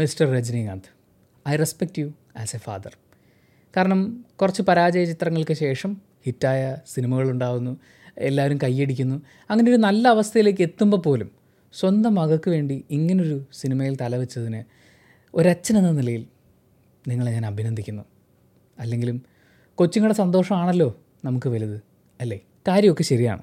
Mister Rajinikanth, I respect you as a father. കാരണം കുറച്ച് പരാജയ ചിത്രങ്ങൾക്ക് ശേഷം ഹിറ്റായ സിനിമകളുണ്ടാകുന്നു, എല്ലാവരും കൈയടിക്കുന്നു. അങ്ങനെ ഒരു നല്ല അവസ്ഥയിലേക്ക് എത്തുമ്പോൾ പോലും സ്വന്തം മകൾക്ക് വേണ്ടി ഇങ്ങനൊരു സിനിമയിൽ തലവെച്ചതിന് ഒരച്ഛനെന്ന നിലയിൽ നിങ്ങളെ ഞാൻ അഭിനന്ദിക്കുന്നു. അല്ലെങ്കിലും കൊച്ചുങ്ങളുടെ സന്തോഷമാണല്ലോ നമുക്ക് വലുത്, അല്ലേ? കാര്യമൊക്കെ ശരിയാണ്.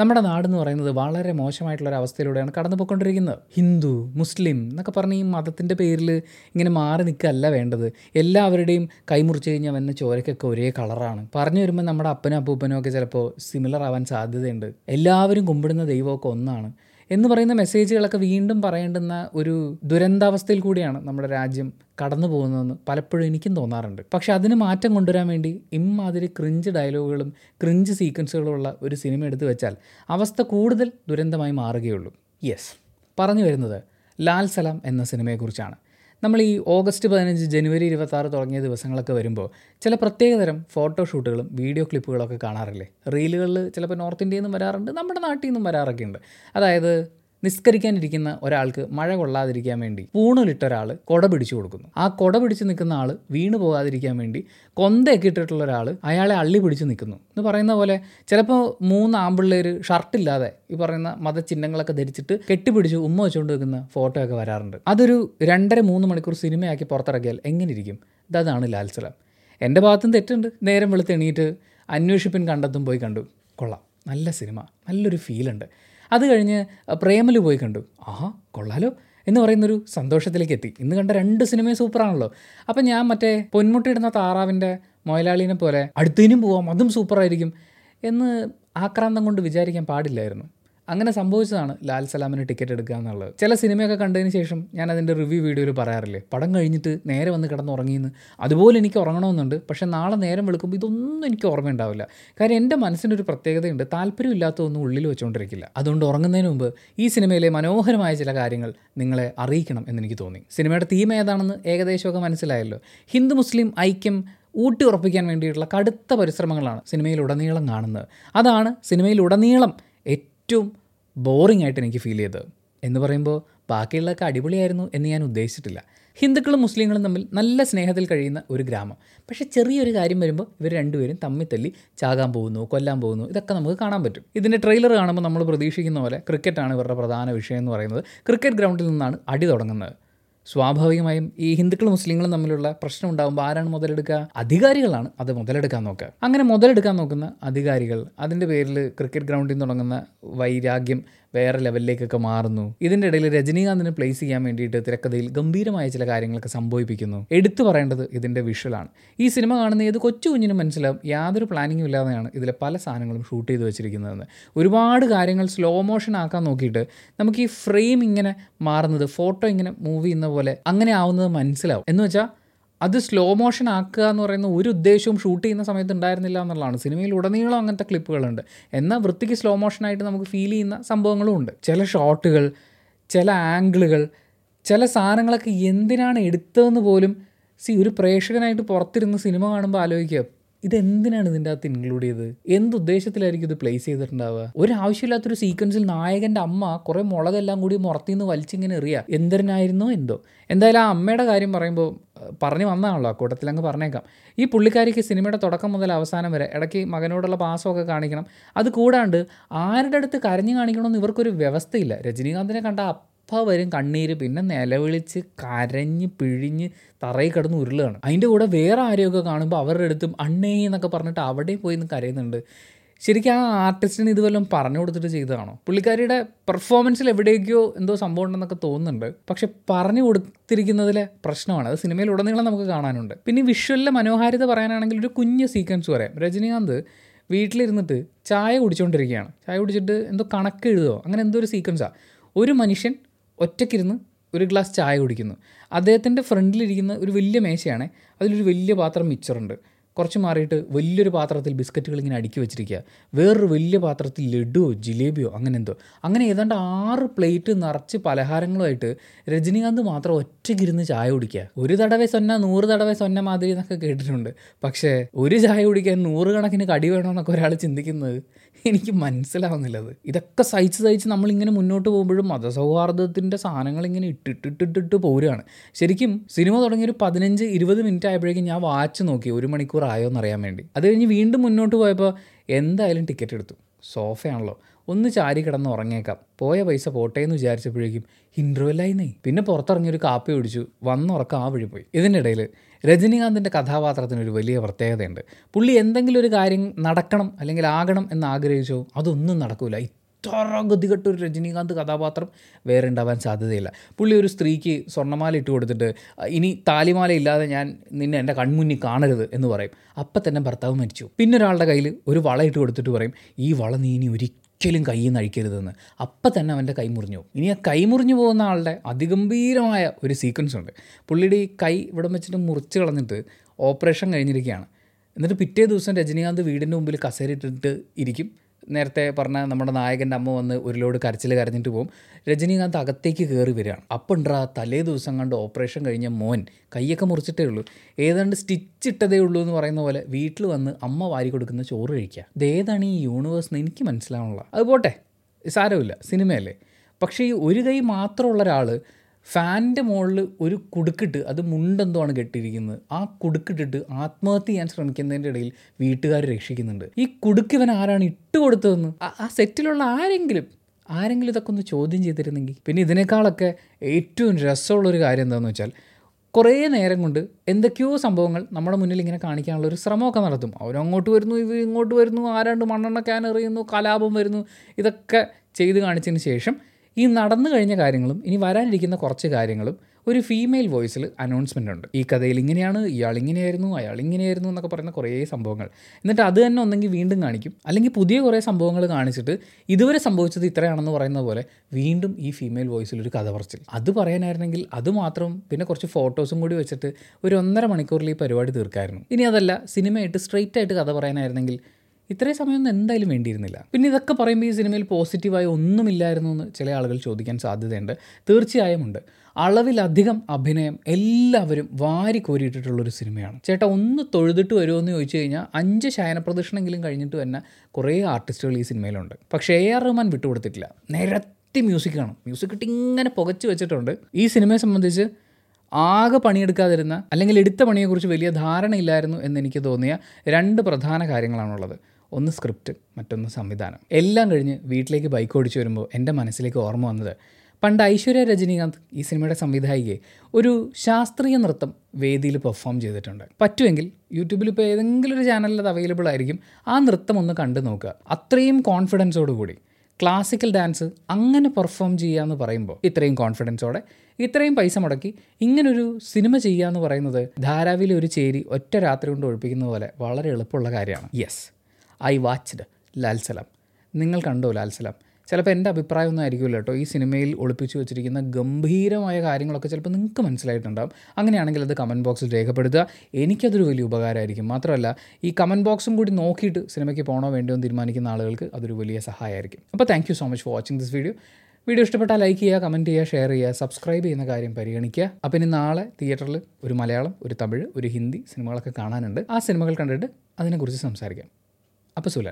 നമ്മുടെ നാടെന്ന് പറയുന്നത് വളരെ മോശമായിട്ടുള്ളൊരവസ്ഥയിലൂടെയാണ് കടന്നു പോയിക്കൊണ്ടിരിക്കുന്നത്. ഹിന്ദു, മുസ്ലിം എന്നൊക്കെ പറഞ്ഞ് ഈ മതത്തിൻ്റെ പേരിൽ ഇങ്ങനെ മാറി നിൽക്കുകയല്ല വേണ്ടത്. എല്ലാവരുടെയും കൈമുറിച്ച് കഴിഞ്ഞാൽ വന്ന ചോരക്കൊക്കെ ഒരേ കളറാണ്. പറഞ്ഞു വരുമ്പോൾ നമ്മുടെ അപ്പനും അപ്പൂപ്പനും ഒക്കെ ചിലപ്പോൾ സിമിലർ ആവാൻ സാധ്യതയുണ്ട്. എല്ലാവരും കുമ്പിടുന്ന ദൈവമൊക്കെ ഒന്നാണ് എന്ന് പറയുന്ന മെസ്സേജുകളൊക്കെ വീണ്ടും പറയേണ്ടുന്ന ഒരു ദുരന്താവസ്ഥയിൽ കൂടിയാണ് നമ്മുടെ രാജ്യം കടന്നു പോകുന്നതെന്ന് പലപ്പോഴും എനിക്കും തോന്നാറുണ്ട്. പക്ഷേ അതിന് മാറ്റം കൊണ്ടുവരാൻ വേണ്ടി ഇമ്മാതിരി ക്രിഞ്ച് ഡയലോഗുകളും ക്രിഞ്ച് സീക്വൻസുകളും ഉള്ള ഒരു സിനിമ എടുത്തു വെച്ചാൽ അവസ്ഥ കൂടുതൽ ദുരന്തമായി മാറുകയുള്ളൂ. യെസ്, പറഞ്ഞു വരുന്നത് ലാൽ സലാം എന്ന സിനിമയെക്കുറിച്ചാണ്. നമ്മൾ ഈ ഓഗസ്റ്റ് 15, ജനുവരി 26 തുടങ്ങിയ ദിവസങ്ങളൊക്കെ വരുമ്പോൾ ചില പ്രത്യേകതരം ഫോട്ടോഷൂട്ടുകളും വീഡിയോ ക്ലിപ്പുകളൊക്കെ കാണാറില്ലേ? റീലുകളിൽ ചിലപ്പോൾ നോർത്ത് ഇന്ത്യയിൽ നിന്നും വരാറുണ്ട്, നമ്മുടെ നാട്ടിൽ നിന്നും വരാറൊക്കെ ഉണ്ട്. അതായത് നിസ്കരിക്കാനിരിക്കുന്ന ഒരാൾക്ക് മഴ കൊള്ളാതിരിക്കാൻ വേണ്ടി പൂണലിട്ട ഒരാൾ കൊട പിടിച്ചു കൊടുക്കുന്നു. ആ കൊട പിടിച്ച് നിൽക്കുന്ന ആൾ വീണ് പോകാതിരിക്കാൻ വേണ്ടി കൊന്തയൊക്കെ ഇട്ടിട്ടുള്ള ഒരാൾ അയാളെ അള്ളി പിടിച്ച് നിൽക്കുന്നു എന്ന് പറയുന്ന പോലെ ചിലപ്പോൾ 3 ആൺപിള്ളേർ ഷർട്ടില്ലാതെ ഈ പറയുന്ന മതചിഹ്നങ്ങളൊക്കെ ധരിച്ചിട്ട് കെട്ടിപ്പിടിച്ച് ഉമ്മ വെച്ചുകൊണ്ട് നിൽക്കുന്ന ഫോട്ടോ ഒക്കെ വരാറുണ്ട്. അതൊരു 2.5-3 മണിക്കൂർ സിനിമയാക്കി പുറത്തിറക്കിയാൽ എങ്ങനെയിരിക്കും? ഇതാണ് ലാൽ സലാം. എൻ്റെ ഭാഗത്തും തെറ്റുണ്ട്. നേരം വെളുത്ത് എണീറ്റ് അന്വേഷിപ്പിൻ കണ്ടെത്തും പോയി കണ്ടു, കൊള്ളാം, നല്ല സിനിമ, നല്ലൊരു ഫീലുണ്ട്. അത് കഴിഞ്ഞ് പ്രേമലു പോയി കണ്ടു, ആഹാ കൊള്ളാലോ എന്ന് പറയുന്നൊരു സന്തോഷത്തിലേക്ക് എത്തി. ഇന്ന് കണ്ട 2 സിനിമയും സൂപ്പറാണല്ലോ. അപ്പം ഞാൻ മറ്റേ പൊന്മുട്ടിയിടുന്ന താറാവിൻ്റെ മൊയലാളീനെ പോലെ അടുത്തേനും പോവാം, അതും സൂപ്പറായിരിക്കും എന്ന് ആക്രാന്തം കൊണ്ട് വിചാരിക്കാൻ പാടില്ലായിരുന്നു. അങ്ങനെ സംഭവിച്ചതാണ് ലാൽ സലാമിന് ടിക്കറ്റ് എടുക്കുക എന്നുള്ളത്. ചില സിനിമയൊക്കെ കണ്ടതിന് ശേഷം ഞാൻ അതിൻ്റെ റിവ്യൂ വീഡിയോയിൽ പറയാറില്ലേ, പടം കഴിഞ്ഞിട്ട് നേരെ വന്ന് കിടന്നുറങ്ങിയെന്ന്. അതുപോലെ എനിക്ക് ഉറങ്ങണമെന്നുണ്ട്, പക്ഷേ നാളെ നേരം വെളുക്കുമ്പോൾ ഇതൊന്നും എനിക്ക് ഓർമ്മയുണ്ടാവില്ല. കാര്യം എൻ്റെ മനസ്സിനൊരു പ്രത്യേകതയുണ്ട്, താല്പര്യമില്ലാത്തതൊന്നും ഉള്ളിൽ വെച്ചുകൊണ്ടിരിക്കില്ല. അതുകൊണ്ട് ഉറങ്ങുന്നതിന് മുമ്പ് ഈ സിനിമയിലെ മനോഹരമായ ചില കാര്യങ്ങൾ നിങ്ങളെ അറിയിക്കണം എന്നെനിക്ക് തോന്നി. സിനിമയുടെ തീം ഏതാണെന്ന് ഏകദേശമൊക്കെ മനസ്സിലായല്ലോ. ഹിന്ദു മുസ്ലിം ഐക്യം ഊട്ടി ഉറപ്പിക്കാൻ വേണ്ടിയിട്ടുള്ള കടുത്ത പരിശ്രമങ്ങളാണ് സിനിമയിലുടനീളം കാണുന്നത്. അതാണ് സിനിമയിലുടനീളം ഏറ്റവും ബോറിംഗ് ആയിട്ട് എനിക്ക് ഫീൽ ചെയ്തത്. എന്ന് പറയുമ്പോൾ ബാക്കിയുള്ളതൊക്കെ അടിപൊളിയായിരുന്നു എന്ന് ഞാൻ ഉദ്ദേശിച്ചിട്ടില്ല. ഹിന്ദുക്കളും മുസ്ലിങ്ങളും തമ്മിൽ നല്ല സ്നേഹത്തിൽ കഴിയുന്ന ഒരു ഗ്രാമം. പക്ഷേ ചെറിയൊരു കാര്യം വരുമ്പോൾ ഇവർ രണ്ടുപേരും തമ്മിൽ തല്ലി ചാകാൻ പോകുന്നു, കൊല്ലാൻ പോകുന്നു, ഇതൊക്കെ നമുക്ക് കാണാൻ പറ്റും. ഇതിൻ്റെ ട്രെയിലർ കാണുമ്പോൾ നമ്മൾ പ്രതീക്ഷിക്കുന്ന പോലെ ക്രിക്കറ്റാണ് ഇവരുടെ പ്രധാന വിഷയം എന്ന് പറയുന്നത്. ക്രിക്കറ്റ് ഗ്രൗണ്ടിൽ നിന്നാണ് അടി തുടങ്ങുന്നത്. സ്വാഭാവികമായും ഈ ഹിന്ദുക്കളും മുസ്ലിങ്ങളും തമ്മിലുള്ള പ്രശ്നം ഉണ്ടാകുമ്പോൾ ആരാണ് മുതലെടുക്കുക? അധികാരികളാണ് അത് മുതലെടുക്കാൻ നോക്കുക. അങ്ങനെ മുതലെടുക്കാൻ നോക്കുന്ന അധികാരികൾ അതിൻ്റെ പേരിൽ ക്രിക്കറ്റ് ഗ്രൗണ്ടിൽ നിന്ന് തുടങ്ങുന്ന വൈരാഗ്യം വേറെ ലെവലിലേക്കൊക്കെ മാറുന്നു. ഇതിൻ്റെ ഇടയിൽ രജനീകാന്തിനെ പ്ലേസ് ചെയ്യാൻ വേണ്ടിയിട്ട് തിരക്കഥയിൽ ഗംഭീരമായ ചില കാര്യങ്ങളൊക്കെ സംഭവിപ്പിക്കുന്നു. എടുത്തു പറയേണ്ടത് ഇതിൻ്റെ വിഷ്വലാണ്. ഈ സിനിമ കാണുന്ന ഏത് കൊച്ചു കുഞ്ഞിനും മനസ്സിലാവും യാതൊരു പ്ലാനിങ്ങും ഇല്ലാതെയാണ് ഇതിലെ പല സാധനങ്ങളും ഷൂട്ട് ചെയ്ത് വെച്ചിരിക്കുന്നതെന്ന്. ഒരുപാട് കാര്യങ്ങൾ സ്ലോ മോഷൻ ആക്കാൻ നോക്കിയിട്ട് നമുക്ക് ഈ ഫ്രെയിം ഇങ്ങനെ മാറുന്നത്, ഫോട്ടോ ഇങ്ങനെ മൂവ് ചെയ്യുന്ന പോലെ അങ്ങനെ ആവുന്നത് മനസ്സിലാവും. എന്ന് വെച്ചാൽ അത് സ്ലോ മോഷൻ ആക്കുക എന്ന് പറയുന്ന ഒരു ഉദ്ദേശവും ഷൂട്ട് ചെയ്യുന്ന സമയത്ത് ഉണ്ടായിരുന്നില്ല എന്നുള്ളതാണ്. സിനിമയിൽ ഉടനീളം അങ്ങനത്തെ ക്ലിപ്പുകളുണ്ട്. എന്നാൽ വൃത്തിക്ക് സ്ലോ മോഷനായിട്ട് നമുക്ക് ഫീൽ ചെയ്യുന്ന സംഭവങ്ങളും ഉണ്ട്. ചില ഷോട്ടുകൾ, ചില ആംഗിളുകൾ, ചില സാധനങ്ങളൊക്കെ എന്തിനാണ് എടുത്തതെന്ന് പോലും ഒരു പ്രേക്ഷകനായിട്ട് പുറത്തിരുന്ന് സിനിമ കാണുമ്പോൾ ആലോചിക്കുക, ഇതെന്തിനാണ് ഇതിൻ്റെ അകത്ത് ഇൻക്ലൂഡ് ചെയ്ത്, എന്തുദ്ദേശത്തിലായിരിക്കും ഇത് പ്ലേസ് ചെയ്തിട്ടുണ്ടാവുക? ഒരാവശ്യമില്ലാത്തൊരു സീക്വൻസിൽ നായകൻ്റെ അമ്മ കുറേ മുളകെല്ലാം കൂടി മുറത്തിൽ നിന്ന് വലിച്ചിങ്ങനെ എറിയുക, എന്തരനായിരുന്നോ എന്തോ. എന്തായാലും ആ അമ്മയുടെ കാര്യം പറയുമ്പോൾ പറഞ്ഞു വന്നതാണല്ലോ, ആ കൂട്ടത്തിൽ അങ്ങ് പറഞ്ഞേക്കാം. ഈ പുള്ളിക്കാരിക്ക് സിനിമയുടെ തുടക്കം മുതൽ അവസാനം വരെ ഇടയ്ക്ക് മകനോടുള്ള പാസമൊക്കെ കാണിക്കണം. അത് കൂടാണ്ട് ആരുടെ അടുത്ത് കരഞ്ഞു കാണിക്കണമെന്ന് ഇവർക്കൊരു വ്യവസ്ഥയില്ല. രജനീകാന്തിനെ കണ്ട അപ്പം വരും കണ്ണീര്, പിന്നെ നിലവിളിച്ച് കരഞ്ഞ് പിഴിഞ്ഞ് തറയിൽ കിടന്ന് ഉരുളാണ്. അതിൻ്റെ കൂടെ വേറെ ആരെയൊക്കെ കാണുമ്പോൾ അവരുടെ അടുത്തും അണ്ണേ എന്നൊക്കെ പറഞ്ഞിട്ട് അവിടെ പോയി നിന്ന് കരയുന്നുണ്ട്. ശരിക്കും ആ ആർട്ടിസ്റ്റിന് ഇത് വല്ലതും പറഞ്ഞു കൊടുത്തിട്ട് ചെയ്തതാണോ? പുള്ളിക്കാരിയുടെ പെർഫോമൻസിൽ എവിടേക്കോ എന്തോ സംഭവം ഉണ്ടെന്നൊക്കെ തോന്നുന്നുണ്ട്. പക്ഷെ പറഞ്ഞു കൊടുത്തിരിക്കുന്നതിലെ പ്രശ്നമാണ്. അത് സിനിമയിൽ ഉടനീളം നമുക്ക് കാണാനുണ്ട്. പിന്നെ വിഷ്വലിലെ മനോഹാരിത പറയാനാണെങ്കിൽ ഒരു കുഞ്ഞ് സീക്വൻസ് പറയാം. രജനീകാന്ത് വീട്ടിലിരുന്നിട്ട് ചായ കുടിച്ചുകൊണ്ടിരിക്കുകയാണ്. ചായ കുടിച്ചിട്ട് എന്തോ കണക്ക് എഴുതുമോ അങ്ങനെ എന്തോ ഒരു സീക്വൻസാണ്. ഒരു മനുഷ്യൻ ഒറ്റയ്ക്കിരുന്ന് ഒരു ഗ്ലാസ് ചായ കുടിക്കുന്നു. അദ്ദേഹത്തിൻ്റെ ഫ്രണ്ടിലിരിക്കുന്ന ഒരു വലിയ മേശയാണ്, അതിലൊരു വലിയ പാത്രം മിച്ചറുണ്ട്. കുറച്ച് മാറിയിട്ട് വലിയൊരു പാത്രത്തിൽ ബിസ്ക്കറ്റുകൾ ഇങ്ങനെ അടുക്കി വെച്ചിരിക്കുക. വേറൊരു വലിയ പാത്രത്തിൽ ലഡുവോ ജിലേബിയോ അങ്ങനെ എന്തോ, അങ്ങനെ ഏതാണ്ട് 6 പ്ലേറ്റ് നിറച്ച് പലഹാരങ്ങളുമായിട്ട് രജനീകാന്ത് മാത്രം ഒറ്റയ്ക്കിരുന്ന് ചായ കുടിക്കുക. ഒരു തടവേ സ്വന്ന 100 തടവേ സ്വന്ന മാതിരി എന്നൊക്കെ കേട്ടിട്ടുണ്ട്. പക്ഷേ ഒരു ചായ കുടിക്കാൻ 100 കണക്കിന് കടി വേണമെന്നൊക്കെ ഒരാൾ ചിന്തിക്കുന്നത് എനിക്ക് മനസ്സിലാവുന്നില്ല. ഇതൊക്കെ സഹിച്ച് സഹിച്ച് നമ്മളിങ്ങനെ മുന്നോട്ട് പോകുമ്പോഴും മതസൗഹാർദ്ദത്തിൻ്റെ സാധനങ്ങൾ ഇങ്ങനെ ഇട്ടിട്ടിട്ടിട്ട് പോരുകയാണ്. ശരിക്കും സിനിമ തുടങ്ങി ഒരു 15-20 മിനിറ്റ് ആയപ്പോഴേക്കും ഞാൻ വാച്ച് നോക്കി 1 മണിക്കൂർ ആയോ എന്നറിയാൻ വേണ്ടി. അത് കഴിഞ്ഞ് വീണ്ടും മുന്നോട്ട് പോയപ്പോൾ എന്തായാലും ടിക്കറ്റ് എടുത്തു. സോഫയാണല്ലോ, ഒന്ന് ചാരി കിടന്ന് ഉറങ്ങിയേക്കാം, പോയ പൈസ പോട്ടെ എന്ന് വിചാരിച്ചപ്പോഴേക്കും ഇൻ്റർവെല്ലായി നേ. പിന്നെ പുറത്തിറങ്ങിയൊരു കാപ്പി കുടിച്ചു, വന്നുറക്കം ആ വഴി പോയി. ഇതിനിടയിൽ രജനീകാന്തിൻ്റെ കഥാപാത്രത്തിനൊരു വലിയ പ്രത്യേകതയുണ്ട്. പുള്ളി എന്തെങ്കിലും ഒരു കാര്യം നടക്കണം അല്ലെങ്കിൽ ആകണം എന്ന് ആഗ്രഹിച്ചോ അതൊന്നും നടക്കില്ല. ഇത്ര ഗതികെട്ട ഒരു രജനീകാന്ത് കഥാപാത്രം വേറെ ഉണ്ടാവാൻ സാധ്യതയില്ല. പുള്ളി ഒരു സ്ത്രീക്ക് സ്വർണ്ണമാല ഇട്ട് കൊടുത്തിട്ട് ഇനി താലിമാല ഇല്ലാതെ ഞാൻ നിന്നെ എൻ്റെ കൺമുന്നിൽ കാണരുത് എന്ന് പറയും. അപ്പം തന്നെ ഭർത്താവ് മരിച്ചു. പിന്നെ ഒരാളുടെ കയ്യിൽ ഒരു വള ഇട്ട് കൊടുത്തിട്ട് പറയും ഈ വള നീ ഇനി ഒരിക്കലും കൈ നഴിക്കരുതെന്ന്. അപ്പം തന്നെ അവൻ്റെ കൈ മുറിഞ്ഞു പോകും. ഇനി ആ കൈ മുറിഞ്ഞു പോകുന്ന ആളുടെ അതിഗംഭീരമായ ഒരു സീക്വൻസ് ഉണ്ട്. പുള്ളിയുടെ ഈ കൈ ഇവിടെ വെച്ചിട്ട് മുറിച്ച് കളഞ്ഞിട്ട് ഓപ്പറേഷൻ കഴിഞ്ഞിരിക്കുകയാണ്. എന്നിട്ട് പിറ്റേ ദിവസം രജനീകാന്ത് വീടിൻ്റെ മുമ്പിൽ കസേരയിട്ടിട്ട് ഇരിക്കും. നേരത്തെ പറഞ്ഞാൽ നമ്മുടെ നായകൻ്റെ അമ്മ വന്ന് ഒരു ലോഡ് കരച്ചിൽ കരഞ്ഞിട്ട് പോകും. രജനീകാന്ത് അകത്തേക്ക് കയറി വരികയാണ്. അപ്പം ഉണ്ടാ തലേ ദിവസം കണ്ട് ഓപ്പറേഷൻ കഴിഞ്ഞ മോൻ കൈയൊക്കെ മുറിച്ചിട്ടേ ഉള്ളൂ, ഏതാണ്ട് സ്റ്റിച്ച് ഇട്ടതേ ഉള്ളൂ എന്ന് പറയുന്ന പോലെ വീട്ടിൽ വന്ന് അമ്മ വാരി കൊടുക്കുന്ന ചോറ് കഴിക്കുക. ഇതേതാണ് ഈ യൂണിവേഴ്സ് എന്ന് എനിക്ക് മനസ്സിലാവുള്ള. അത് പോട്ടെ, സാരമില്ല, സിനിമയല്ലേ. പക്ഷേ ഈ ഒരു കൈ മാത്രമുള്ള ഒരാൾ ഫാനിൻ്റെ മുകളിൽ ഒരു കുടുക്കിട്ട്, അത് മുണ്ടെന്തോണ് കെട്ടിയിരിക്കുന്നത്, ആ കുടുക്കിട്ടിട്ട് ആത്മഹത്യ ചെയ്യാൻ ശ്രമിക്കുന്നതിൻ്റെ ഇടയിൽ വീട്ടുകാർ രക്ഷിക്കുന്നുണ്ട്. ഈ കുടുക്കിവൻ ആരാണ് ഇട്ട് കൊടുത്തതെന്ന് ആ സെറ്റിലുള്ള ആരെങ്കിലും ഇതൊക്കെ ഒന്ന് ചോദ്യം ചെയ്തിരുന്നെങ്കിൽ. പിന്നെ ഇതിനേക്കാളൊക്കെ ഏറ്റവും രസമുള്ളൊരു കാര്യം എന്താണെന്ന് വെച്ചാൽ, കുറേ നേരം കൊണ്ട് എന്തൊക്കെയോ സംഭവങ്ങൾ നമ്മുടെ മുന്നിൽ ഇങ്ങനെ കാണിക്കാനുള്ളൊരു ശ്രമമൊക്കെ നടത്തും. അവരങ്ങോട്ട് വരുന്നു, ഇവർ ഇങ്ങോട്ട് വരുന്നു, ആരാണ്ട് മണ്ണെണ്ണ ക്യാൻ എറിയുന്നു, കലാപം വരുന്നു, ഇതൊക്കെ ചെയ്ത് കാണിച്ചതിന് ശേഷം ഈ നടന്നു കഴിഞ്ഞ കാര്യങ്ങളും ഇനി വരാനിരിക്കുന്ന കുറച്ച് കാര്യങ്ങളും ഒരു ഫീമെയിൽ വോയിസിൽ അനൗൺസ്മെൻ്റ് ഉണ്ട്. ഈ കഥയിൽ ഇങ്ങനെയാണ്, ഇയാളിങ്ങനെയായിരുന്നു, അയാളിങ്ങനെയായിരുന്നു എന്നൊക്കെ പറയുന്ന കുറേ സംഭവങ്ങൾ. എന്നിട്ട് അത് തന്നെ ഒന്നെങ്കിൽ വീണ്ടും കാണിക്കും, അല്ലെങ്കിൽ പുതിയ കുറേ സംഭവങ്ങൾ കാണിച്ചിട്ട് ഇതുവരെ സംഭവിച്ചത് ഇത്രയാണെന്ന് പറയുന്ന പോലെ വീണ്ടും ഈ ഫീമെയിൽ വോയിസിൽ ഒരു കഥ പറച്ചിൽ. അത് പറയാനായിരുന്നെങ്കിൽ അത് മാത്രം പിന്നെ കുറച്ച് ഫോട്ടോസും കൂടി വെച്ചിട്ട് 1.5 മണിക്കൂറിൽ ഈ പരിപാടി തീർക്കായിരുന്നു. ഇനി അതല്ല, സിനിമയായിട്ട് സ്ട്രെയിറ്റ് ആയിട്ട് കഥ പറയാനായിരുന്നെങ്കിൽ ഇത്രയും സമയമൊന്നും എന്തായാലും വേണ്ടിയിരുന്നില്ല. പിന്നെ ഇതൊക്കെ പറയുമ്പോൾ ഈ സിനിമയിൽ പോസിറ്റീവായി ഒന്നുമില്ലായിരുന്നു എന്ന് ചില ആളുകൾ ചോദിക്കാൻ സാധ്യതയുണ്ട്. തീർച്ചയായും ഉണ്ട്. അളവിലധികം അഭിനയം എല്ലാവരും വാരിക്കോരിയിട്ടിട്ടുള്ളൊരു സിനിമയാണ്. ചേട്ടാ ഒന്ന് തൊഴുതിട്ട് വരുമോ എന്ന് ചോദിച്ചു കഴിഞ്ഞാൽ 5 ശയനപ്രദക്ഷിണമെങ്കിലും കഴിഞ്ഞിട്ട് തന്നെ കുറേ ആർട്ടിസ്റ്റുകൾ ഈ സിനിമയിലുണ്ട്. പക്ഷേ A R റഹ്മാൻ വിട്ടുകൊടുത്തിട്ടില്ല. നേരത്തെ മ്യൂസിക്കാണ്, മ്യൂസിക് ഇട്ട് ഇങ്ങനെ പുകച്ചു വെച്ചിട്ടുണ്ട്. ഈ സിനിമയെ സംബന്ധിച്ച് ആകെ പണിയെടുക്കാതിരുന്ന അല്ലെങ്കിൽ എടുത്ത പണിയെക്കുറിച്ച് വലിയ ധാരണയില്ലായിരുന്നു എന്നെനിക്ക് തോന്നിയ 2 പ്രധാന കാര്യങ്ങളാണുള്ളത്. ഒന്ന് സ്ക്രിപ്റ്റ്, മറ്റൊന്ന് സംവിധാനം. എല്ലാം കഴിഞ്ഞ് വീട്ടിലേക്ക് ബൈക്ക് ഓടിച്ചു വരുമ്പോൾ എൻ്റെ മനസ്സിലേക്ക് ഓർമ്മ വന്നത്, പണ്ട് ഐശ്വര്യ രജനീകാന്ത് ഈ സിനിമയുടെ സംവിധായികയെ ഒരു ശാസ്ത്രീയ നൃത്തം വേദിയിൽ പെർഫോം ചെയ്തിട്ടുണ്ട്. പറ്റുമെങ്കിൽ യൂട്യൂബിൽ ഇപ്പോൾ ഏതെങ്കിലും ഒരു ചാനലിൽ അത് അവൈലബിൾ ആയിരിക്കും, ആ നൃത്തം ഒന്ന് കണ്ടു നോക്കുക. അത്രയും കോൺഫിഡൻസോടുകൂടി ക്ലാസിക്കൽ ഡാൻസ് അങ്ങനെ പെർഫോം ചെയ്യുക എന്ന് പറയുമ്പോൾ ഇത്രയും കോൺഫിഡൻസോടെ ഇത്രയും പൈസ മുടക്കി ഇങ്ങനൊരു സിനിമ ചെയ്യുക എന്ന് പറയുന്നത് ധാരാവിലെ ഒരു ചേരി ഒറ്റ രാത്രി കൊണ്ട് ഒഴിപ്പിക്കുന്ന പോലെ വളരെ എളുപ്പമുള്ള കാര്യമാണ്. Yes, I watched Lal Salaam. നിങ്ങൾ കണ്ടോ ലാൽ സലാം? ചിലപ്പോൾ എൻ്റെ അഭിപ്രായമൊന്നും ആയിരിക്കില്ല കേട്ടോ. ഈ സിനിമയിൽ ഒളിപ്പിച്ചു വെച്ചിരിക്കുന്ന ഗംഭീരമായ കാര്യങ്ങളൊക്കെ ചിലപ്പോൾ നിങ്ങൾക്ക് മനസ്സിലായിട്ടുണ്ടാകും. അങ്ങനെയാണെങ്കിൽ അത് കമൻറ്റ് ബോക്സിൽ രേഖപ്പെടുത്തുക, എനിക്കതൊരു വലിയ ഉപകാരമായിരിക്കും. മാത്രമല്ല ഈ കമൻറ്റ് ബോക്സും കൂടി നോക്കിയിട്ട് സിനിമയ്ക്ക് പോകണോ വേണ്ടോ എന്ന് തീരുമാനിക്കുന്ന ആളുകൾക്ക് അതൊരു വലിയ സഹായമായിരിക്കും. അപ്പോൾ thank you so much for watching this video. Video ഇഷ്ടപ്പെട്ടാൽ ലൈക്ക് ചെയ്യുക, കമൻറ്റ് ചെയ്യുക, ഷെയർ ചെയ്യുക, സബ്സ്ക്രൈബ് ചെയ്യുന്ന കാര്യം പരിഗണിക്കുക. അപ്പോൾ ഇനി നാളെ തിയേറ്ററിൽ ഒരു മലയാളം, ഒരു തമിഴ്, ഒരു ഹിന്ദി സിനിമകളൊക്കെ കാണാനുണ്ട്. ആ സിനിമകൾ കണ്ടിട്ട് അതിനെക്കുറിച്ച് സംസാരിക്കാം. അപ്പോൾ സുലാൻ.